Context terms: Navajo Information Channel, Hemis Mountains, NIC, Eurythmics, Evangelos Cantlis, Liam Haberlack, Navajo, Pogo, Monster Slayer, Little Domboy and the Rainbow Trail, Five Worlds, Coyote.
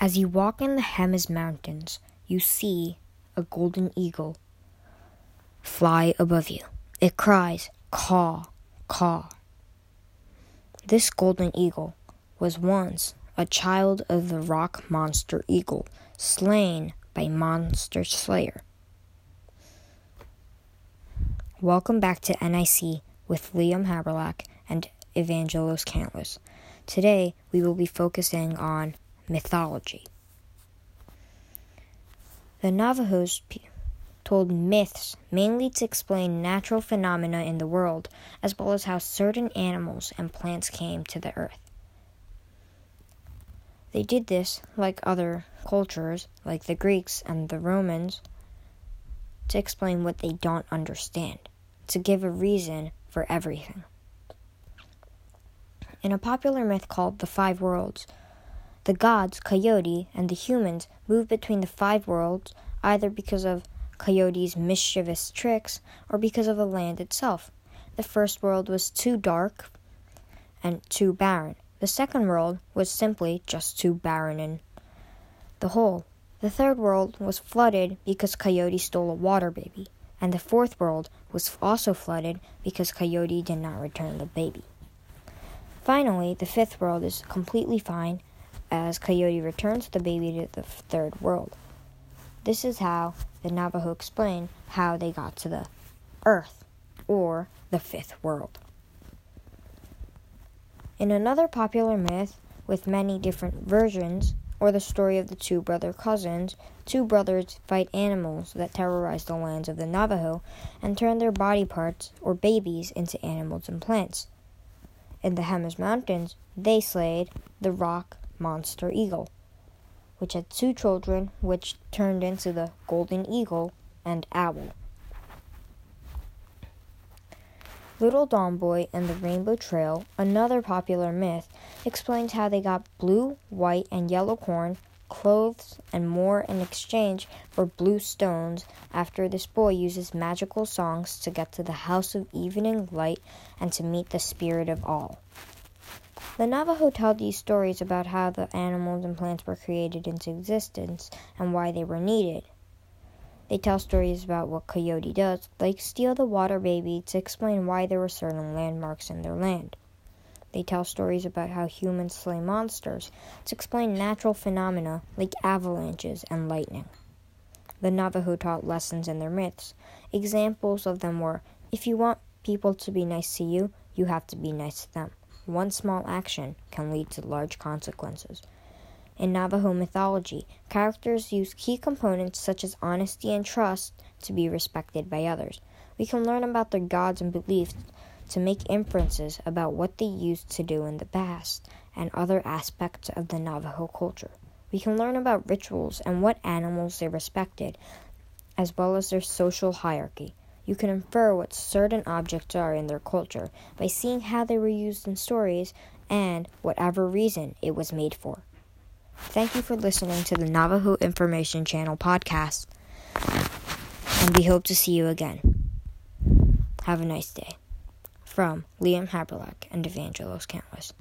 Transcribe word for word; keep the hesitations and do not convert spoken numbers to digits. As you walk in the Hemis Mountains, you see a golden eagle fly above you. It cries, caw, caw. This golden eagle was once a child of the rock monster eagle, slain by Monster Slayer. Welcome back to N I C with Liam Haberlack and Evangelos Cantlis. Today, we will be focusing on mythology. The Navajos told myths mainly to explain natural phenomena in the world, as well as how certain animals and plants came to the earth. They did this, like other cultures, like the Greeks and the Romans, to explain what they don't understand, to give a reason for everything. In a popular myth called the Five Worlds, the gods, Coyote, and the humans move between the five worlds either because of Coyote's mischievous tricks or because of the land itself. The first world was too dark and too barren. The second world was simply just too barren in the whole. The third world was flooded because Coyote stole a water baby. And the fourth world was also flooded because Coyote did not return the baby. Finally, the fifth world is completely fine, as Coyote returns the baby to the third world. This is how the Navajo explain how they got to the earth, or the fifth world. In another popular myth, with many different versions, or the story of the two brother cousins, two brothers fight animals that terrorize the lands of the Navajo and turn their body parts, or babies, into animals and plants. In the Hemis Mountains, they slayed the rock monster eagle, which had two children, which turned into the golden eagle and owl. Little Domboy and the Rainbow Trail, another popular myth, explains how they got blue, white, and yellow corn, clothes, and more in exchange for blue stones after this boy uses magical songs to get to the house of evening light and to meet the spirit of all. The Navajo tell these stories about how the animals and plants were created into existence and why they were needed. They tell stories about what Coyote does, like steal the water baby, to explain why there were certain landmarks in their land. They tell stories about how humans slay monsters, to explain natural phenomena like avalanches and lightning. The Navajo taught lessons in their myths. Examples of them were, if you want people to be nice to you, you have to be nice to them. One small action can lead to large consequences. In Navajo mythology, characters use key components such as honesty and trust to be respected by others. We can learn about their gods and beliefs to make inferences about what they used to do in the past and other aspects of the Navajo culture. We can learn about rituals and what animals they respected, as well as their social hierarchy. You can infer what certain objects are in their culture by seeing how they were used in stories and whatever reason it was made for. Thank you for listening to the Navajo Information Channel podcast, and we hope to see you again. Have a nice day. From Liam Haberlack and Evangelos Cantlis.